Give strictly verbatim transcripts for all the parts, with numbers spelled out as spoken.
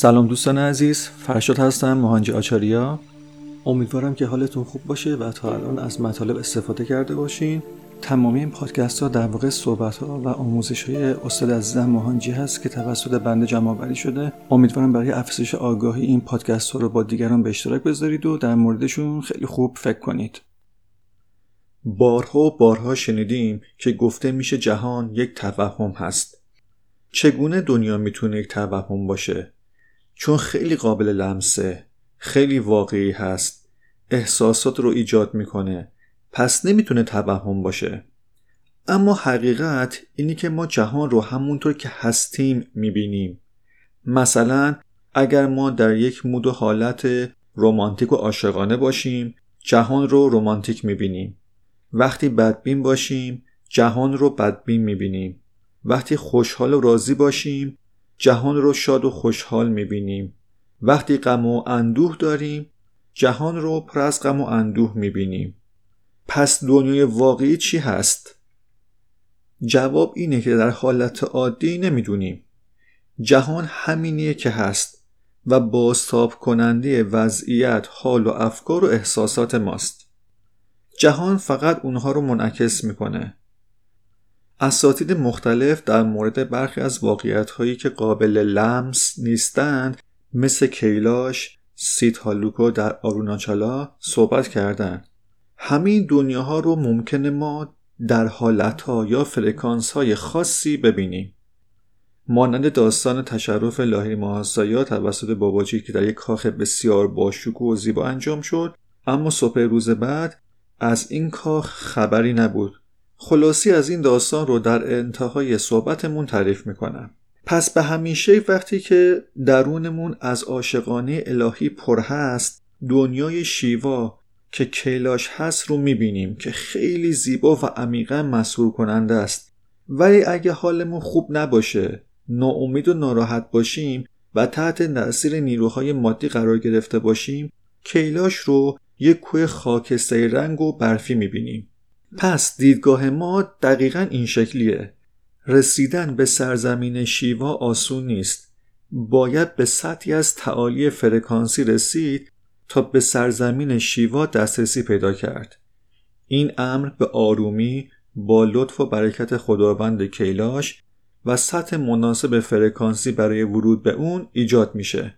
سلام دوستان عزیز، فرشاد هستم، موهانجی آچاریا. امیدوارم که حالتون خوب باشه و تا الان از مطالب استفاده کرده باشین. تمامی این پادکست ها در واقع صحبت ها و آموزش های استاد عزیزم موهانجی هست که توسط بنده جمع آوری شده. امیدوارم برای افزایش آگاهی این پادکست ها رو با دیگران به اشتراک بذارید و در موردشون خیلی خوب فکر کنید. بارها و بارها شنیدیم که گفته میشه جهان یک توهم هست. چگونه دنیا میتونه یک توهم باشه؟ چون خیلی قابل لمسه، خیلی واقعی هست، احساسات رو ایجاد میکنه، پس نمیتونه توهم باشه. اما حقیقت اینی که ما جهان رو همونطور که هستیم میبینیم. مثلا اگر ما در یک مود و حالت رمانتیک و عاشقانه باشیم، جهان رو رمانتیک میبینیم. وقتی بدبین باشیم، جهان رو بدبین میبینیم. وقتی خوشحال و راضی باشیم، جهان رو شاد و خوشحال میبینیم. وقتی غم و اندوه داریم، جهان رو پر از غم و اندوه میبینیم. پس دنیای واقعی چی هست؟ جواب اینه که در حالت عادی نمیدونیم. جهان همینیه که هست و بازتاب کننده وضعیت، حال و افکار و احساسات ماست. جهان فقط اونها رو منعکس میکنه. اساتید مختلف در مورد برخی از واقعیت‌هایی که قابل لمس نیستند مثل کیلاش، سیتا لوکا در آروناچالا صحبت کردند. همین دنیاها رو ممکنه ما در حالت‌ها یا فرکانس‌های خاصی ببینیم. مانند داستان تشرف لاهیری ماهاسایا توسط باباجی که در یک کاخ بسیار باشکوه و زیبا انجام شد، اما صبح روز بعد از این کاخ خبری نبود. خلاصی از این داستان رو در انتهای صحبتمون تعریف میکنم. پس به همیشه وقتی که درونمون از عاشقانه الهی پر هست، دنیای شیوا که کیلاش هست رو میبینیم که خیلی زیبا و عمیقا مسحور کننده است. ولی اگه حالمون خوب نباشه، ناامید و ناراحت باشیم و تحت تأثیر نیروهای مادی قرار گرفته باشیم، کیلاش رو یک کوه خاکستری رنگ و برفی میبینیم. پس دیدگاه ما دقیقاً این شکلیه. رسیدن به سرزمین شیوا آسون نیست. باید به سطحی از تعالی فرکانسی رسید تا به سرزمین شیوا دسترسی پیدا کرد. این امر به آرومی با لطف و برکت خداوند کیلاش و سطح مناسب فرکانسی برای ورود به اون ایجاد میشه.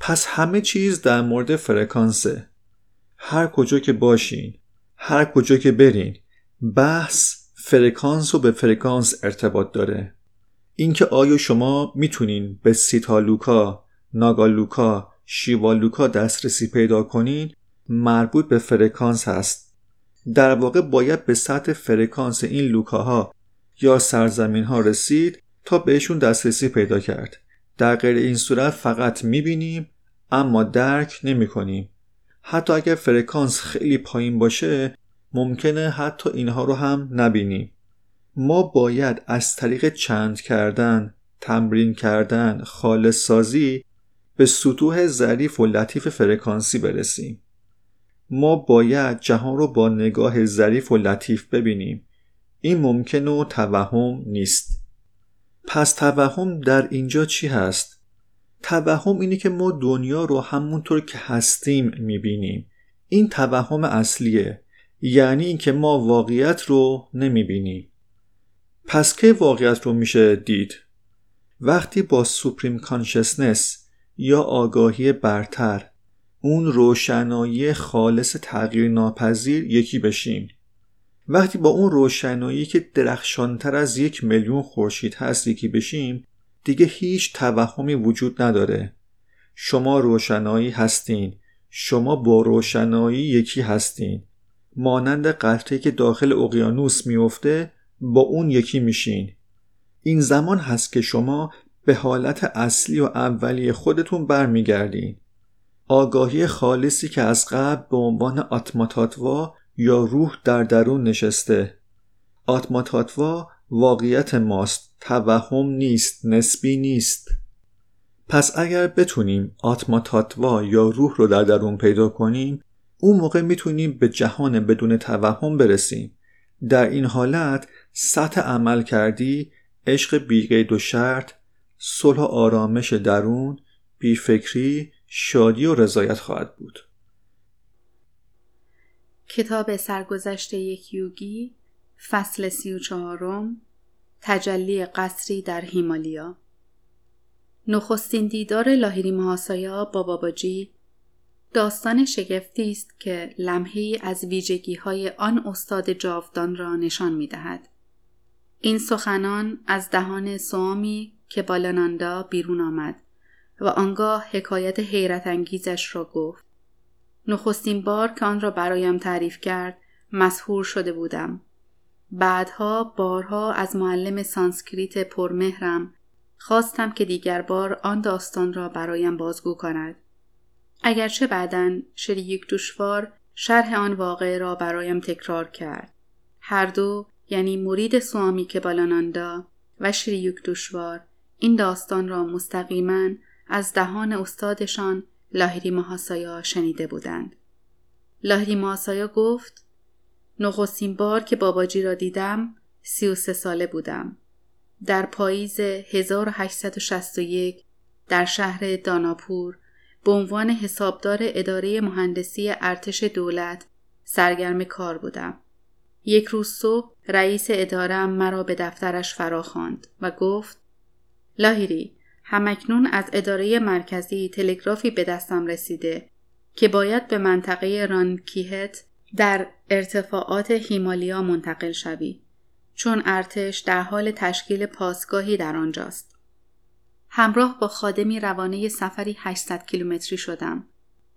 پس همه چیز در مورد فرکانسه. هر کجا که باشین، هر کجا که برین، بحث فرکانس و به فرکانس ارتباط داره. اینکه آیا شما میتونین به سیتا لوکا، ناگا لوکا، شیوا لوکا دسترسی پیدا کنین مربوط به فرکانس هست. در واقع باید به سطح فرکانس این لوکاها یا سرزمین ها رسید تا بهشون دسترسی پیدا کرد. در غیر این صورت فقط میبینیم اما درک نمی کنیم. حتی اگر فرکانس خیلی پایین باشه، ممکنه حتی اینها رو هم نبینیم. ما باید از طریق چند کردن، تمرین کردن، خالص سازی به سطوح ظریف و لطیف فرکانسی برسیم. ما باید جهان رو با نگاه ظریف و لطیف ببینیم. این ممکن و توهم نیست. پس توهم در اینجا چی هست؟ توهم اینه که ما دنیا رو همونطور که هستیم میبینیم. این توهم اصلیه، یعنی این که ما واقعیت رو نمیبینیم. پس که واقعیت رو میشه دید؟ وقتی با سوپریم کانشسنس یا آگاهی برتر، اون روشنایی خالص تغییر ناپذیر یکی بشیم. وقتی با اون روشنایی که درخشانتر از یک میلیون خورشید هست یکی بشیم، دیگه هیچ توهمی وجود نداره. شما روشنایی هستین. شما با روشنایی یکی هستین. مانند قطره‌ای که داخل اقیانوس میفته، با اون یکی میشین. این زمان هست که شما به حالت اصلی و اولیه خودتون برمیگردین. آگاهی خالصی که از قبل به عنوان آتماتاتوا یا روح در درون نشسته. آتماتاتوا واقعیت ماست، توهم نیست، نسبی نیست. پس اگر بتونیم آتماتاتوا یا روح رو در درون پیدا کنیم، اون موقع میتونیم به جهان بدون توهم برسیم. در این حالت سطح عمل کردی، عشق بی‌قید و شرط، صلح و آرامش درون، بیفکری، شادی و رضایت خواهد بود. کتاب سرگذشت یک یوگی، فصل سی و چهارم، تجلی قصری در هیمالیا. نخستین دیدار لاهیری ماهاسایا با باباجی داستان شگفتی است که لمحه‌ای از ویژگی‌های آن استاد جاودان را نشان می‌دهد. این سخنان از دهان سوامی که بالاناندا بیرون آمد و آنگاه حکایت حیرت انگیزش را گفت. نخستین بار که آن را برایم تعریف کرد مسحور شده بودم. بعدها بارها از معلم سانسکریت پرمهرم خواستم که دیگر بار آن داستان را برایم بازگو کند. اگرچه بعداً شریک دوشوار شرح آن واقعه را برایم تکرار کرد. هر دو، یعنی مرید سوامی که بالاناندا و شریک دوشوار، این داستان را مستقیماً از دهان استادشان لاهیری ماهاسایا شنیده بودند. لاهیری ماهاسایا گفت: نخستین بار که باباجی را دیدم سی و سه ساله بودم. در پاییز هزار و هشتصد و شصت و یک در شهر داناپور به عنوان حسابدار اداره مهندسی ارتش دولت سرگرم کار بودم. یک روز صبح رئیس اداره‌ام مرا به دفترش فراخواند و گفت: لاهیری، همکنون از اداره مرکزی تلگرافی به دستم رسیده که باید به منطقه رانکیهت در ارتفاعات هیمالیا منتقل شوی، چون ارتش در حال تشکیل پاسگاهی در آنجاست. همراه با خادمی روانه سفری هشتصد کیلومتری شدم.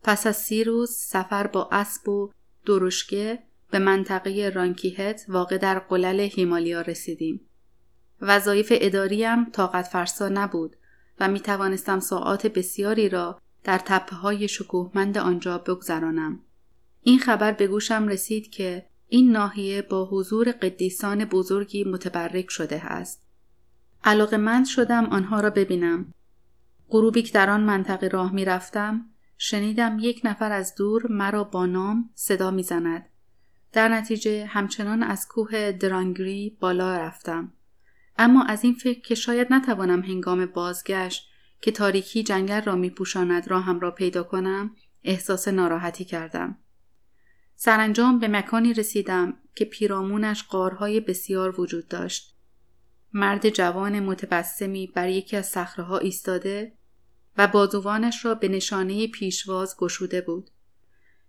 پس از سی روز سفر با اسب و درشگه به منطقه رانکیهت واقع در قلل هیمالیا رسیدیم. وظایف اداریم طاقت فرسا نبود و می توانستم ساعات بسیاری را در تپه های شکوهمند آنجا بگذرانم. این خبر به گوشم رسید که این ناحیه با حضور قدیسان بزرگی متبرک شده است. علاقه‌مند شدم آنها را ببینم. غروبی که در آن منطقه راه می رفتم، شنیدم یک نفر از دور مرا با نام صدا می زند. در نتیجه همچنان از کوه درانگری بالا رفتم. اما از این فکر که شاید نتوانم هنگام بازگشت که تاریکی جنگل را می پوشاند راهم را پیدا کنم، احساس ناراحتی کردم. سرانجام به مکانی رسیدم که پیرامونش غارهای بسیار وجود داشت. مرد جوان متبسمی بر یکی از صخره‌ها ایستاده و بازوانش را به نشانه پیشواز گشوده بود.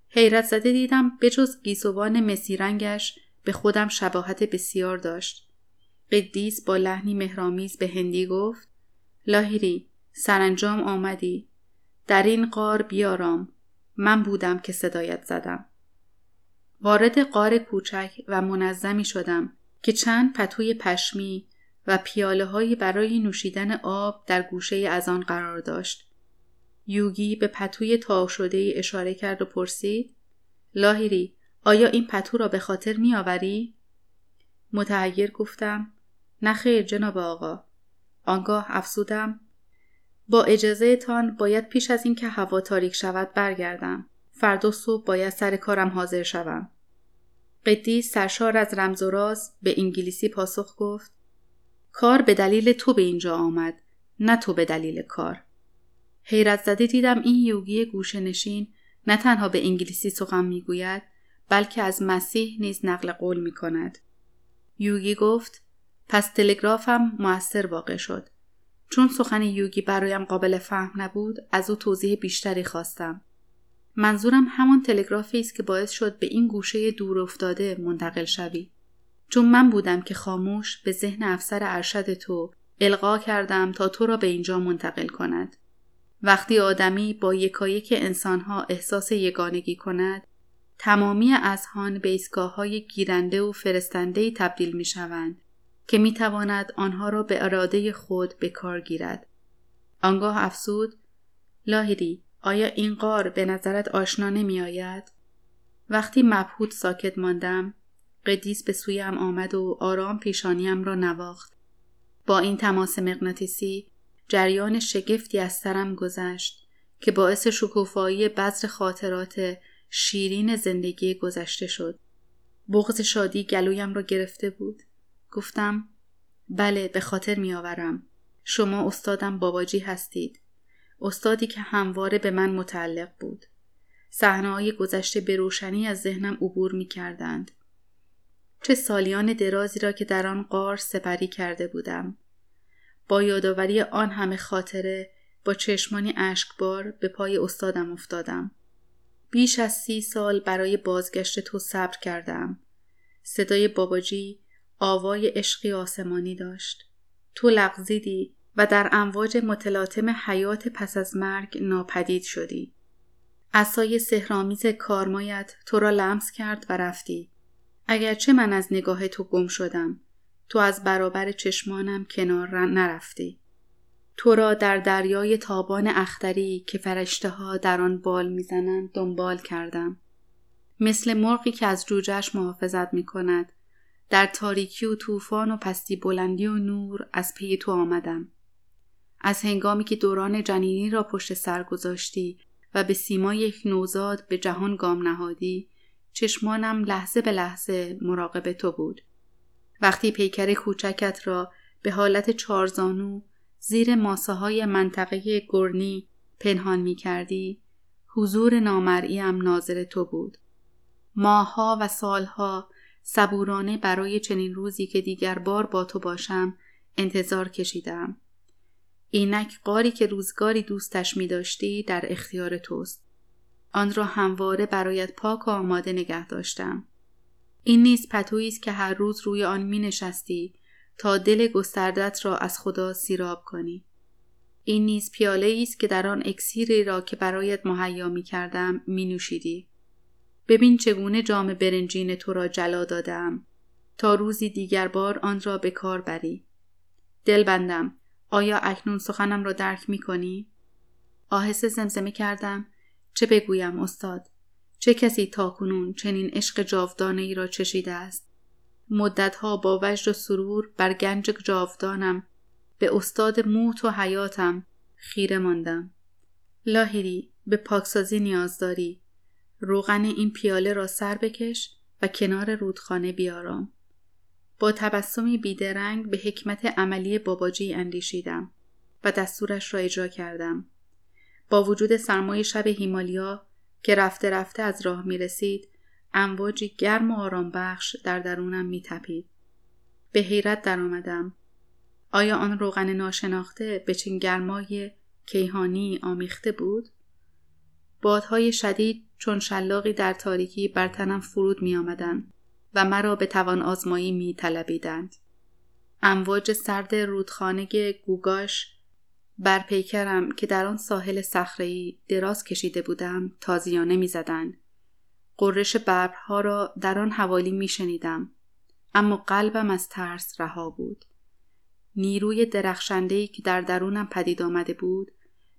حیرت زده دیدم بجز گیسوان مسیرنگش به خودم شباهت بسیار داشت. قدیس با لحنی مهرامیز به هندی گفت: لاهیری، سرانجام آمدی. در این غار بیارام. من بودم که صدایت زدم. وارد غار کوچک و منظمی شدم که چند پتوی پشمی و پیاله‌هایی برای نوشیدن آب در گوشه از آن قرار داشت. یوگی به پتوی تاو شده اشاره کرد و پرسید: لاهیری، آیا این پتو را به خاطر می آوری؟ متحیر گفتم: نخیر جناب آقا. آنگاه افسودم: با اجازه تان باید پیش از این که هوا تاریک شود برگردم. فردا صبح باید سر کارم حاضر شوم. قدیس سرشار از رمز و راز به انگلیسی پاسخ گفت: کار به دلیل تو به اینجا آمد، نه تو به دلیل کار. حیرت زده دیدم این یوگی گوشه نشین نه تنها به انگلیسی سخن میگوید، بلکه از مسیح نیز نقل قول میکند. یوگی گفت: پس تلگرافم مؤثر واقع شد. چون سخن یوگی برایم قابل فهم نبود، از او توضیح بیشتری خواستم. منظورم همان تلگرافی است که باعث شد به این گوشه دور افتاده منتقل شوی. چون من بودم که خاموش به ذهن افسر ارشد تو القا کردم تا تو را به اینجا منتقل کند. وقتی آدمی با یکایک انسانها احساس یگانگی کند، تمامی اذهان به ایستگاه‌های گیرنده و فرستنده‌ای تبدیل می‌شوند که می‌تواند آنها را به اراده خود به کار گیرد. آنگاه افسود: لاهیری، آیا این غار به نظرت آشنا نمی آید؟ وقتی مبهوت ساکت ماندم، قدیس به سویم آمد و آرام پیشانیم را نواخت. با این تماس مغناطیسی جریان شگفتی از سرم گذشت که باعث شکوفایی بذر خاطرات شیرین زندگی گذشته شد. بغض شادی گلویم را گرفته بود. گفتم: بله، به خاطر می آورم. شما استادم باباجی هستید. استادی که همواره به من متعلق بود. صحنه‌های گذشته به روشنی از ذهنم عبور می‌کردند. چه سالیان درازی را که در آن غار سپری کرده بودم. با یادآوری آن همه خاطره با چشمانی اشکبار به پای استادم افتادم. بیش از سی سال برای بازگشت تو صبر کردم. صدای باباجی آوای عشقی آسمانی داشت. تو لغزیدی و در امواج متلاطم حیات پس از مرگ ناپدید شدی. عصای سحرآمیز کارمایت تو را لمس کرد و رفتی. اگرچه من از نگاه تو گم شدم، تو از برابر چشمانم کنار نرفتی. تو را در دریای تابان اختری که فرشته‌ها در آن بال می‌زنند دنبال کردم. مثل مرغی که از جوجه‌اش محافظت می‌کند، در تاریکی و طوفان و پستی بلندی و نور از پی تو آمدم. از هنگامی که دوران جنینی را پشت سر گذاشتی و به سیمای یک نوزاد به جهان گام نهادی، چشمانم لحظه به لحظه مراقب تو بود. وقتی پیکر کوچکت را به حالت چارزانو زیر ماسه‌های منطقه گرنی پنهان می کردی، حضور نامرئیم ناظر تو بود. ماه‌ها و سال‌ها صبورانه برای چنین روزی که دیگر بار با تو باشم انتظار کشیدم. اینک غاری که روزگاری دوستش می داشتی در اختیار توست. آن را همواره برایت پاک و آماده نگه داشتم. این نیز پتویی است که هر روز روی آن می نشستی تا دل گستردت را از خدا سیراب کنی. این نیز پیاله‌ای است که در آن اکسیری را که برایت مهیا می کردم می نوشیدی. ببین چگونه جام برنجین تو را جلا دادم تا روزی دیگر بار آن را به کار بری. دل بندم، آیا اکنون سخنم را درک می کنی؟ آهسته زمزمه کردم، چه بگویم استاد؟ چه کسی تاکنون چنین عشق جاودانه‌ای را چشیده است؟ مدتها با وجد و سرور بر گنج جاودانم، به استاد موت و حیاتم خیره ماندم. لاهیری، به پاکسازی نیاز داری. روغن این پیاله را سر بکش و کنار رودخانه بیارم. با تبسمی بیدرنگ به حکمت عملی باباجی اندیشیدم و دستورش را اجرا کردم. با وجود سرمای شب هیمالیا که رفته رفته از راه می رسید، امواجی گرم و آرام بخش در درونم می تپید. به حیرت در آمدم. آیا آن روغن ناشناخته به چنین گرمای کیهانی آمیخته بود؟ بادهای شدید چون شلاقی در تاریکی بر تنم فرود می آمدند و مرا به توان آزمایی می طلبیدند. امواج سرد رودخانه گوگاش بر پیکرم که در آن ساحل صخره‌ای دراز کشیده بودم تازیانه می زدند. قررش ببرها را در آن حوالی می شنیدم، اما قلبم از ترس رها بود. نیروی درخشنده‌ای که در درونم پدید آمده بود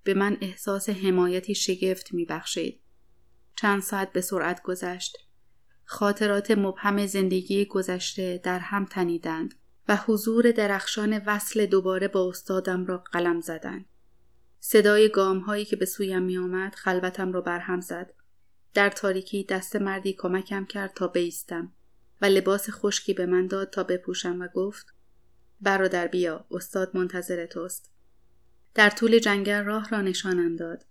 به من احساس حمایتی شگفت می بخشید. چند ساعت به سرعت گذشت. خاطرات مبهم زندگی گذشته در هم تنیدند و حضور درخشان وصل دوباره با استادم را قلم زدند. صدای گام هایی که به سویم می آمد خلوتم را برهم زد. در تاریکی دست مردی کمکم کرد تا بایستم و لباس خشکی به من داد تا بپوشم و گفت: برادر بیا، استاد منتظر توست. در طول جنگل راه را نشانم داد.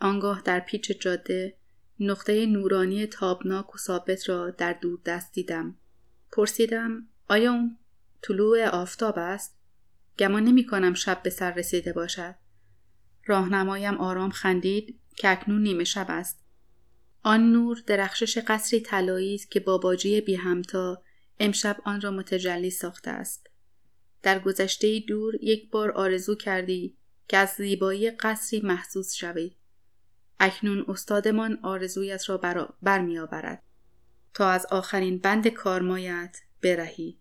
آنگاه در پیچ جاده نقطه نورانی تابناک و ثابت را در دور دست دیدم. پرسیدم: آیا اون طلوع آفتاب است؟ گمان نمی کنم شب به سر رسیده باشد. راهنمایم آرام خندید که اکنون نیمه شب است. آن نور درخشش قصری طلایی است که باباجی بی همتا امشب آن را متجلی ساخته است. در گذشته دور یک بار آرزو کردی که از زیبایی قصری محسوس شوی. اکنون استادمان آرزویت را برا برمی آورد تا از آخرین بند کارمایت برهی.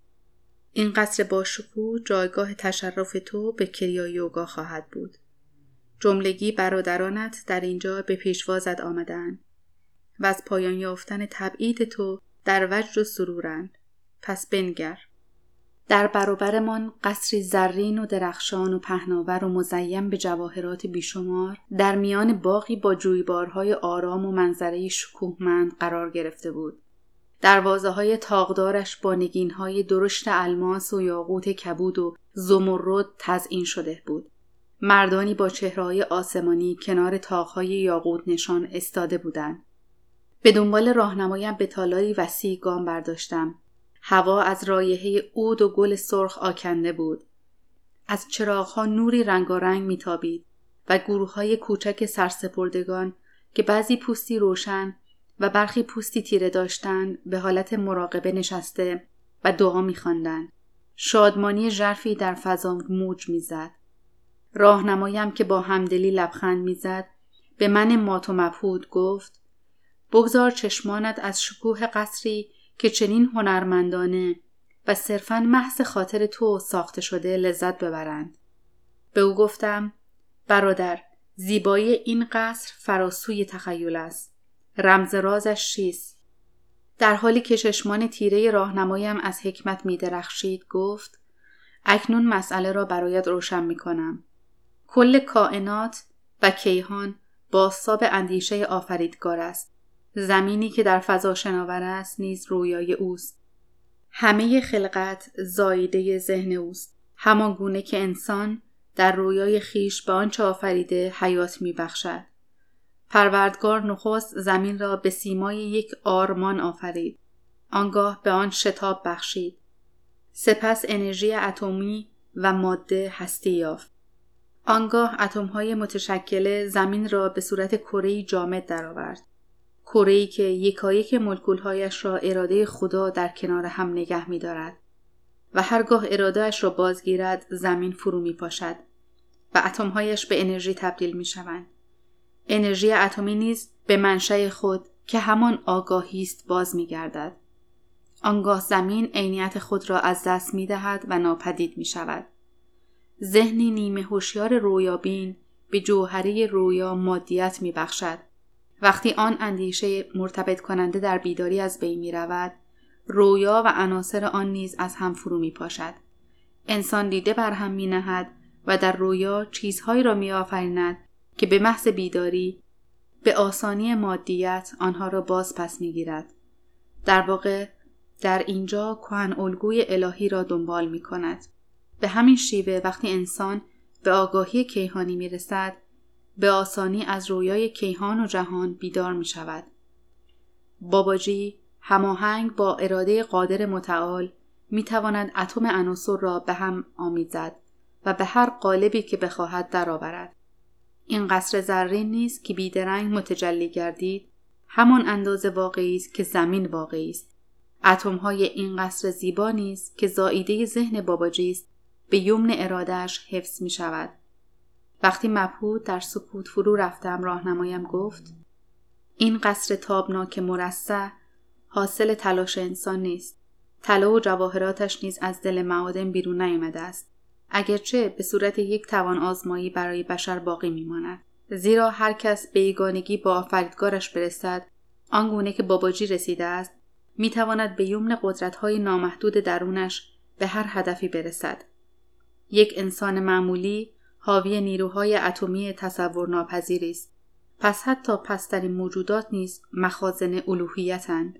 این قصر باشکوه جایگاه تشرف تو به کریا یوگا خواهد بود. جملگی برادرانت در اینجا به پیشوازت آمدند و از پایان یافتن تبعید تو در وجد و سرورند. پس بنگر. در برابرمان قصری زرین و درخشان و پهناور و مزین به جواهرات بیشمار در میان باغی با جویبارهای آرام و منظره شکوهمند قرار گرفته بود. دروازه‌های تاقدارش با نگین‌های درشت الماس و یاقوت کبود و زمرد تزئین شده بود مردانی با چهره‌های آسمانی کنار طاق‌های یاقوت نشان استاده بودند. به دنبال راهنمایم به تالاری وسیع گام برداشتم. هوا از رایحه عود و گل سرخ آکنده بود. از چراغ‌ها نوری رنگارنگ میتابید و گروه‌های کوچک سرسپردگان که بعضی پوستی روشن و برخی پوستی تیره داشتند به حالت مراقبه نشسته و دعا می‌خواندند. شادمانی ژرفی در فضا موج میزد. راهنمایم که با همدلی لبخند میزد به من مات و مبهود گفت: بگذار چشمانت از شکوه قصری که چنین هنرمندانه و صرفاً محض خاطر تو ساخته شده لذت ببرند. به او گفتم: برادر، زیبایی این قصر فراسوی تخیل است. رمز رازش چیست؟ در حالی که چشمان تیره راهنمایم از حکمت می‌درخشید گفت: اکنون مسئله را برایت روشن می‌کنم. کل کائنات و کیهان بازتاب اندیشه آفریدگار است. زمینی که در فضا شناور است نیز رویای اوست. همه خلقت زایده ذهن اوست، همان گونه که انسان در رویای خیش به آنچه آفریده حیات می‌بخشد. پروردگار نخست زمین را به سیمای یک آرمان آفرید، آنگاه به آن شتاب بخشید، سپس انرژی اتمی و ماده هستی یافت. آنگاه اتم‌های متشکل زمین را به صورت کره‌ای جامد درآورد، کره‌ای که یکایک مولکول‌هایش را اراده خدا در کنار هم نگه می‌دارد و هرگاه اراده‌اش را بازگیرد زمین فرو می‌پاشد و اتم‌هایش به انرژی تبدیل می‌شوند. انرژی اتمی نیز به منشأ خود که همان آگاهی است باز می‌گردد. آنگاه زمین عینیت خود را از دست می‌دهد و ناپدید می‌شود. ذهنی نیمه هوشیار رویابین به جوهره رویا مادیت می‌بخشد. وقتی آن اندیشه مرتبط کننده در بیداری از بین می‌رود، رویا و عناصر آن نیز از هم فرو می‌پاشد. انسان دیده بر هم می‌نهد و در رویا چیزهایی را می‌آفریند که به محض بیداری به آسانی مادیت آنها را باز پس می‌گیرد. در واقع در اینجا کهن الگوی الهی را دنبال می‌کند. به همین شیوه وقتی انسان به آگاهی کیهانی می‌رسد، به آسانی از رویای کیهان و جهان بیدار می شود. باباجی هماهنگ با اراده قادر متعال می تواند اتم عناصر را به هم آمیزد و به هر قالبی که بخواهد درآورد. این قصر زرین نیست که بیدرنگ متجلی گردید، همان اندازه واقعی است که زمین واقعی است. اتم‌های این قصر زیبا نیست که زائیده ذهن باباجی است، به یمن اراده‌اش حفظ می شود. وقتی مبهوت در سکوت فرو رفتم راهنمایم گفت: این قصر تابناک مرصع حاصل تلاش انسان نیست. طلا و جواهراتش نیز از دل معادن بیرون نیامده است، اگرچه به صورت یک توان آزمایی برای بشر باقی میماند. زیرا هر کس به یگانگی با آفریدگارش برسد، آنگونه که باباجی رسیده است، میتواند به یمن قدرت‌های نامحدود درونش به هر هدفی برسد. یک انسان معمولی حاوی نیروهای اتمی تصور ناپذیری است، پس حتی پسترین موجودات نیز مخازن الوهیت‌اند.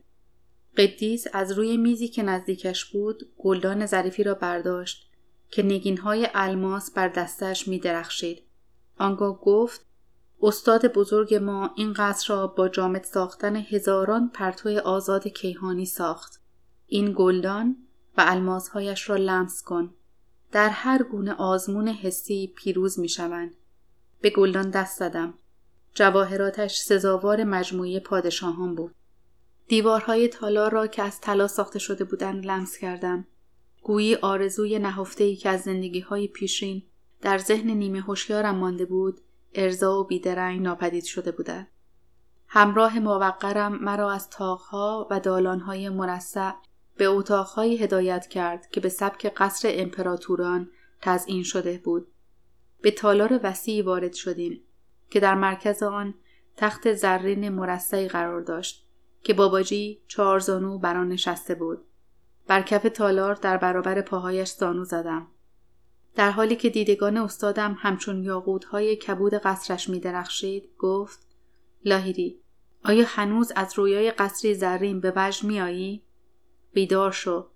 قدیس از روی میزی که نزدیکش بود گلدان ظریفی را برداشت که نگین‌های الماس بر دستش می‌درخشید. آنگاه گفت: استاد بزرگ ما این قصر را با جامد ساختن هزاران پرتو آزاد کیهانی ساخت. این گلدان و الماس‌هایش را لمس کن. در هر گونه آزمون حسی پیروز می‌شوند. به گلدان دست زدم. جواهراتش سزاوار مجموعه پادشاهان بود. دیوارهای تالار را که از طلا ساخته شده بودند لمس کردم. گویی آرزوی نهفته‌ای که از زندگی‌های پیشین در ذهن نیمه هوشیارم مانده بود، ارضا و بیدرنگ ناپدید شده بودند. همراه موقرم مرا از طاق‌ها و دالان‌های مرصع به اتاق‌های هدایت کرد که به سبک قصر امپراتوران تزئین شده بود. به تالار وسیعی وارد شدیم که در مرکز آن تخت زرین مرصعی قرار داشت که باباجی چهار زانو بر آن نشسته بود. بر کف تالار در برابر پاهایش زانو زدم. در حالی که دیدگان استادم همچون یاقوت‌های کبود قصرش می‌درخشید، گفت: لاهیری، آیا هنوز از رویای قصری زرین به وجد می‌آیی؟ بیدار شو.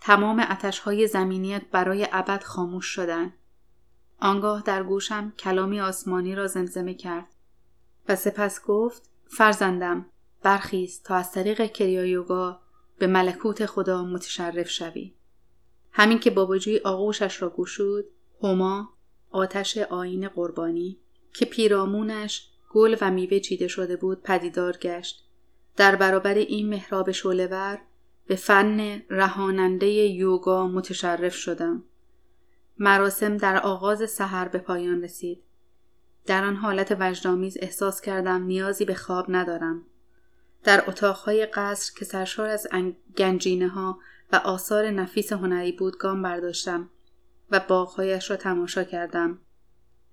تمام آتش‌های زمینیت برای ابد خاموش شدند. آنگاه در گوشم کلامی آسمانی را زمزمه کرد و سپس گفت: فرزندم، برخیز تا از طریق کریا یوگا به ملکوت خدا متشرف شوی. همین که باباجی آغوشش را گشود، هما، آتش آیین قربانی که پیرامونش گل و میوه چیده شده بود پدیدار گشت. در برابر این محراب شعله‌ور به فن رهاننده یوگا متشرف شدم. مراسم در آغاز سحر به پایان رسید. در آن حالت وجدآمیز احساس کردم نیازی به خواب ندارم. در اتاقهای قصر که سرشار از گنجینه‌ها و آثار نفیس هنری بود گام برداشتم و باغهایش را تماشا کردم.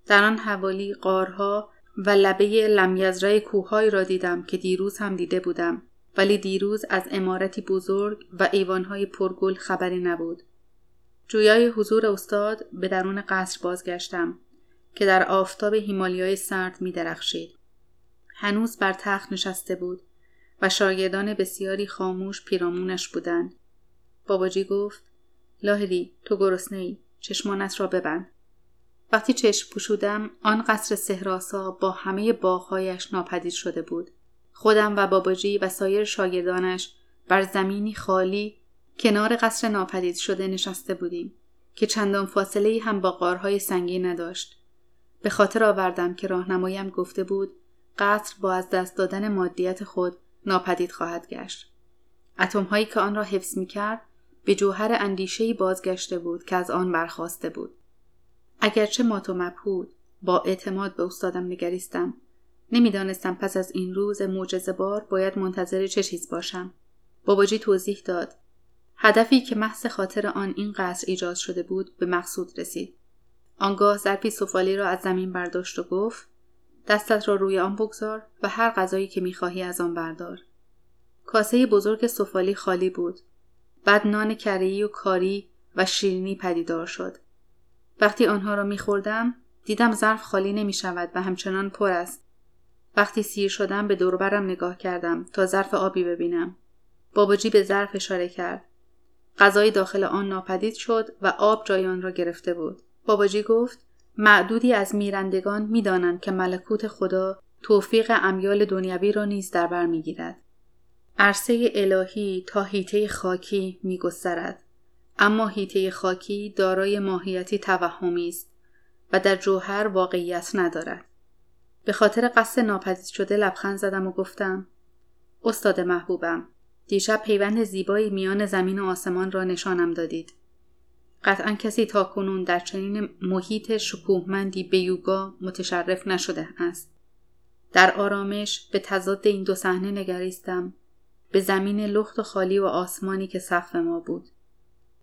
در آن حوالی غارها و لبه لمیزره کوههایی را دیدم که دیروز هم دیده بودم، ولی دیروز از عمارتی بزرگ و ایوانهای پرگل خبری نبود. جویای حضور استاد به درون قصر بازگشتم که در آفتاب هیمالیای سرد می درخشید. هنوز بر تخت نشسته بود و شاگردان بسیاری خاموش پیرامونش بودند. باباجی گفت: لاهیری، تو گرسنه‌ای، چشمانت را ببند. وقتی چشم پوشودم، آن قصر سهراسا با همه باغهایش ناپدید شده بود. خودم و باباجی و سایر شاگردانش بر زمینی خالی کنار قصر ناپدید شده نشسته بودیم که چندان فاصله‌ای هم با غارهای سنگین نداشت. به خاطر آوردم که راهنمایم گفته بود قصر با از دست دادن مادیت خود ناپدید خواهد گشت. اتم‌هایی که آن را حفظ می‌کرد به جوهر اندیشه‌ای بازگشته بود که از آن برخاسته بود. اگرچه مات و مبهوت با اعتماد به استادم نگریستم. نمی‌دانستم پس از این روز معجزه‌بار باید منتظر چه چیز باشم. باباجی توضیح داد. هدفی که محض خاطر آن این قصر ایجاد شده بود به مقصود رسید. آنگاه ظرفی سفالی را از زمین برداشت و گفت: دستت را روی آن بگذار و هر غذایی که می‌خواهی از آن بردار. کاسه بزرگ سفالی خالی بود. بعد نان کره‌ای و کاری و شیرینی پدیدار شد. وقتی آنها را می‌خوردم دیدم ظرف خالی نمی‌شود و همچنان پر است. وقتی سیر شدم به دور و برم نگاه کردم تا ظرف آبی ببینم. باباجی به ظرف اشاره کرد. غذای داخل آن ناپدید شد و آب جای آن را گرفته بود. باباجی گفت: معدودی از میرندگان می‌دانند که ملکوت خدا توفیق امیال دنیوی را نیز در بر می‌گیرد. عرصه الهی تا حیطه خاکی می‌گسترد، اما حیطه خاکی دارای ماهیتی توهمی است و در جوهر واقعیت ندارد. به خاطر قصد ناپدید شده لبخند زدم و گفتم: استاد محبوبم، دیشب پیوند زیبایی میان زمین و آسمان را نشانم دادید. قطعاً کسی تاکنون در چنین محیط شکوهمندی به یوگا متشرف نشده است. در آرامش به تضاد این دو صحنه نگریستم، به زمین لخت و خالی و آسمانی که سقف ما بود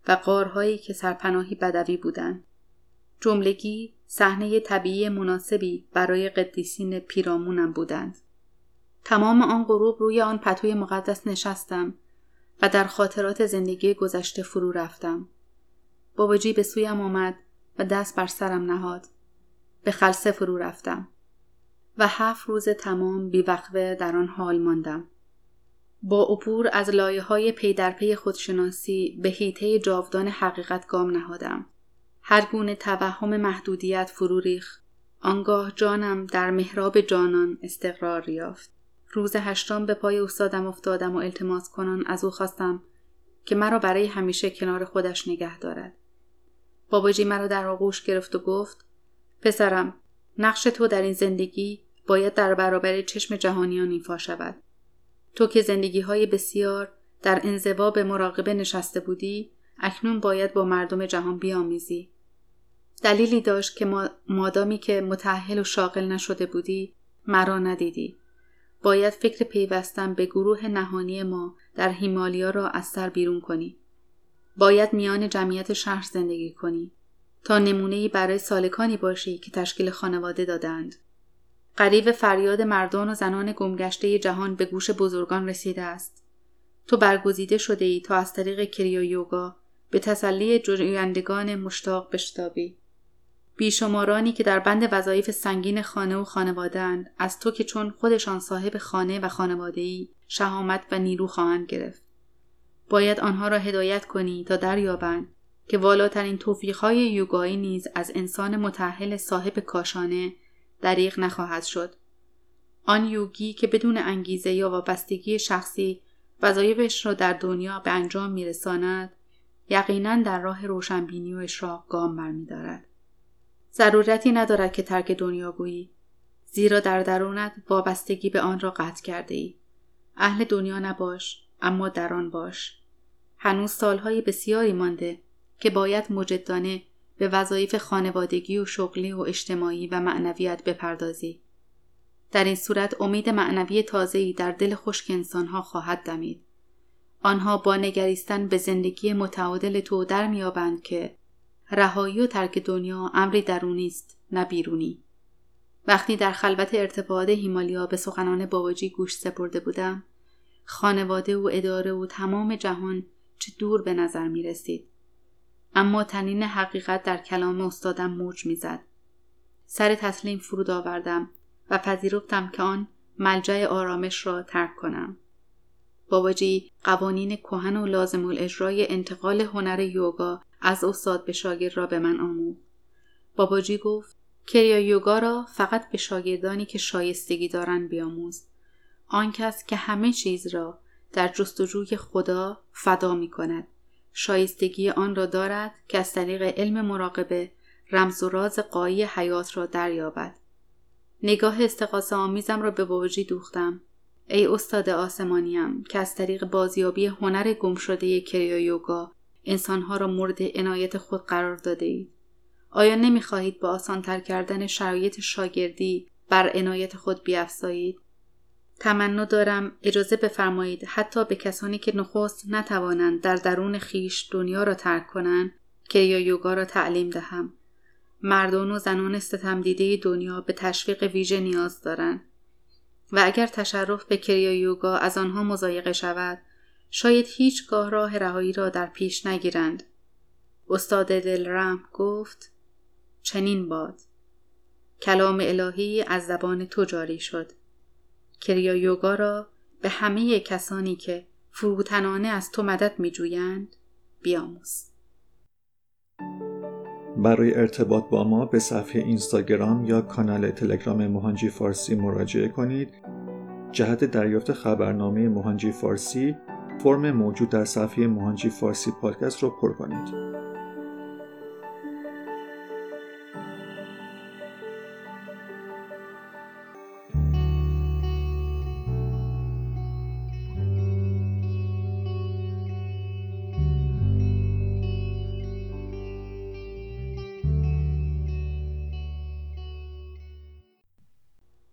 و غارهایی که سرپناهی بدوی بودند. جملگی صحنه طبیعی مناسبی برای قدیسین پیرامونم بودند. تمام آن غروب روی آن پتوی مقدس نشستم و در خاطرات زندگی گذشته فرو رفتم. باباجی به سویم آمد و دست بر سرم نهاد. به خلسه فرو رفتم و هفت روز تمام بیوقفه در آن حال ماندم. با عبور از لایه‌های پی در پی خودشناسی به حیطه جاودان حقیقت گام نهادم. هر گونه توهم محدودیت فرو ریخت. آنگاه جانم در محراب جانان استقرار یافت. روز هشتم به پای استادم افتادم و التماس کنان از او خواستم که مرا برای همیشه کنار خودش نگه دارد. باباجی مرا در آغوش گرفت و گفت: پسرم، نقش تو در این زندگی باید در برابر چشم جهانیان ایفا شود. تو که زندگی‌های بسیار در انزوا به مراقبه نشسته بودی، اکنون باید با مردم جهان بیامیزی. دلیلی داشت که ما مادامی که متأهل و شاغل نشده بودی، مرا ندیدی. باید فکر پیوستن به گروه نهانی ما در هیمالیا را از سر بیرون کنی. باید میان جمعیت شهر زندگی کنی تا نمونه‌ای برای سالکانی باشی که تشکیل خانواده دادند. قریب فریاد مردان و زنان گمگشته جهان به گوش بزرگان رسیده است. تو برگزیده شده ای تا از طریق کریا یوگا به تسلی جویندگان مشتاق بشتابی. بیشمارانی که در بند وظایف سنگین خانه و خانواده اند، از تو که چون خودشان صاحب خانه و خانواده‌ای شهامت و نیرو خواهند گرفت. باید آنها را هدایت کنی تا دریابند که والاترین توفیق‌های یوگایی نیز از انسان متأهل صاحب کاشانه دریغ نخواهد شد. آن یوگی که بدون انگیزه یا وابستگی شخصی وظایفش را در دنیا به انجام می‌رساند، یقیناً در راه روشنبینی و اشراق گام برمی‌دارد. ضرورتی ندارد که ترک دنیا گویی، زیرا در درونت وابستگی به آن را قطع کرده‌ای. اهل دنیا نباش، اما در آن باش. هنوز سالهای بسیاری مانده که باید مجدانه به وظایف خانوادگی و شغلی و اجتماعی و معنویت بپردازی. در این صورت امید معنوی تازه‌ای در دل خشک انسان‌ها خواهد دمید. آنها با نگریستن به زندگی متعادل تو در می‌یابند که رهایی و ترک دنیا امری درونی است نه بیرونی. وقتی در خلوت ارتفاعات هیمالیا به سخنان باباجی گوش سپرده بودم، خانواده و اداره و تمام جهان چه دور به نظر می رسید. اما تنین حقیقت در کلام استادم موج می زد. سر تسلیم فرود آوردم و پذیرفتم که آن ملجأ آرامش را ترک کنم. باباجی قوانین کهن و لازم الاجرای انتقال هنر یوگا از استاد به شاگرد را به من آموخت. باباجی گفت کریا یوگا را فقط به شاگردانی که شایستگی دارند بیاموز. آن کس که همه چیز را در جستجوی خدا فدا می کند، شایستگی آن را دارد که از طریق علم مراقبه رمز و راز غایی حیات را دریابد. نگاه استغاثه آمیزم را به باباجی دوختم. ای استاد آسمانیم که از طریق بازیابی هنر گمشده کریا یوگا انسانها را مورد عنایت خود قرار داده اید. آیا نمی خواهید با آسان‌تر کردن شرایط شاگردی بر عنایت خود بیفزایید؟ تمنا دارم اجازه بفرمایید حتی به کسانی که نخست نتوانند در درون خیش دنیا را ترک کنند کریا یوگا را تعلیم دهم. مردان و زنان ستم دیده دنیا به تشویق ویژه نیاز دارند و اگر تشرف به کریا یوگا از آنها مضایقه شود، شاید هیچگاه راه رهایی را در پیش نگیرند. استاد دلرحم گفت چنین باد. کلام الهی از زبان تو جاری شد. کریا یوگا را به همه کسانی که فروتنانه از تو مدد می‌جویند بیاموز. برای ارتباط با ما به صفحه اینستاگرام یا کانال تلگرام موهانجی فارسی مراجعه کنید. جهت دریافت خبرنامه موهانجی فارسی، فرم موجود در صفحه موهانجی فارسی پادکست را پر کنید.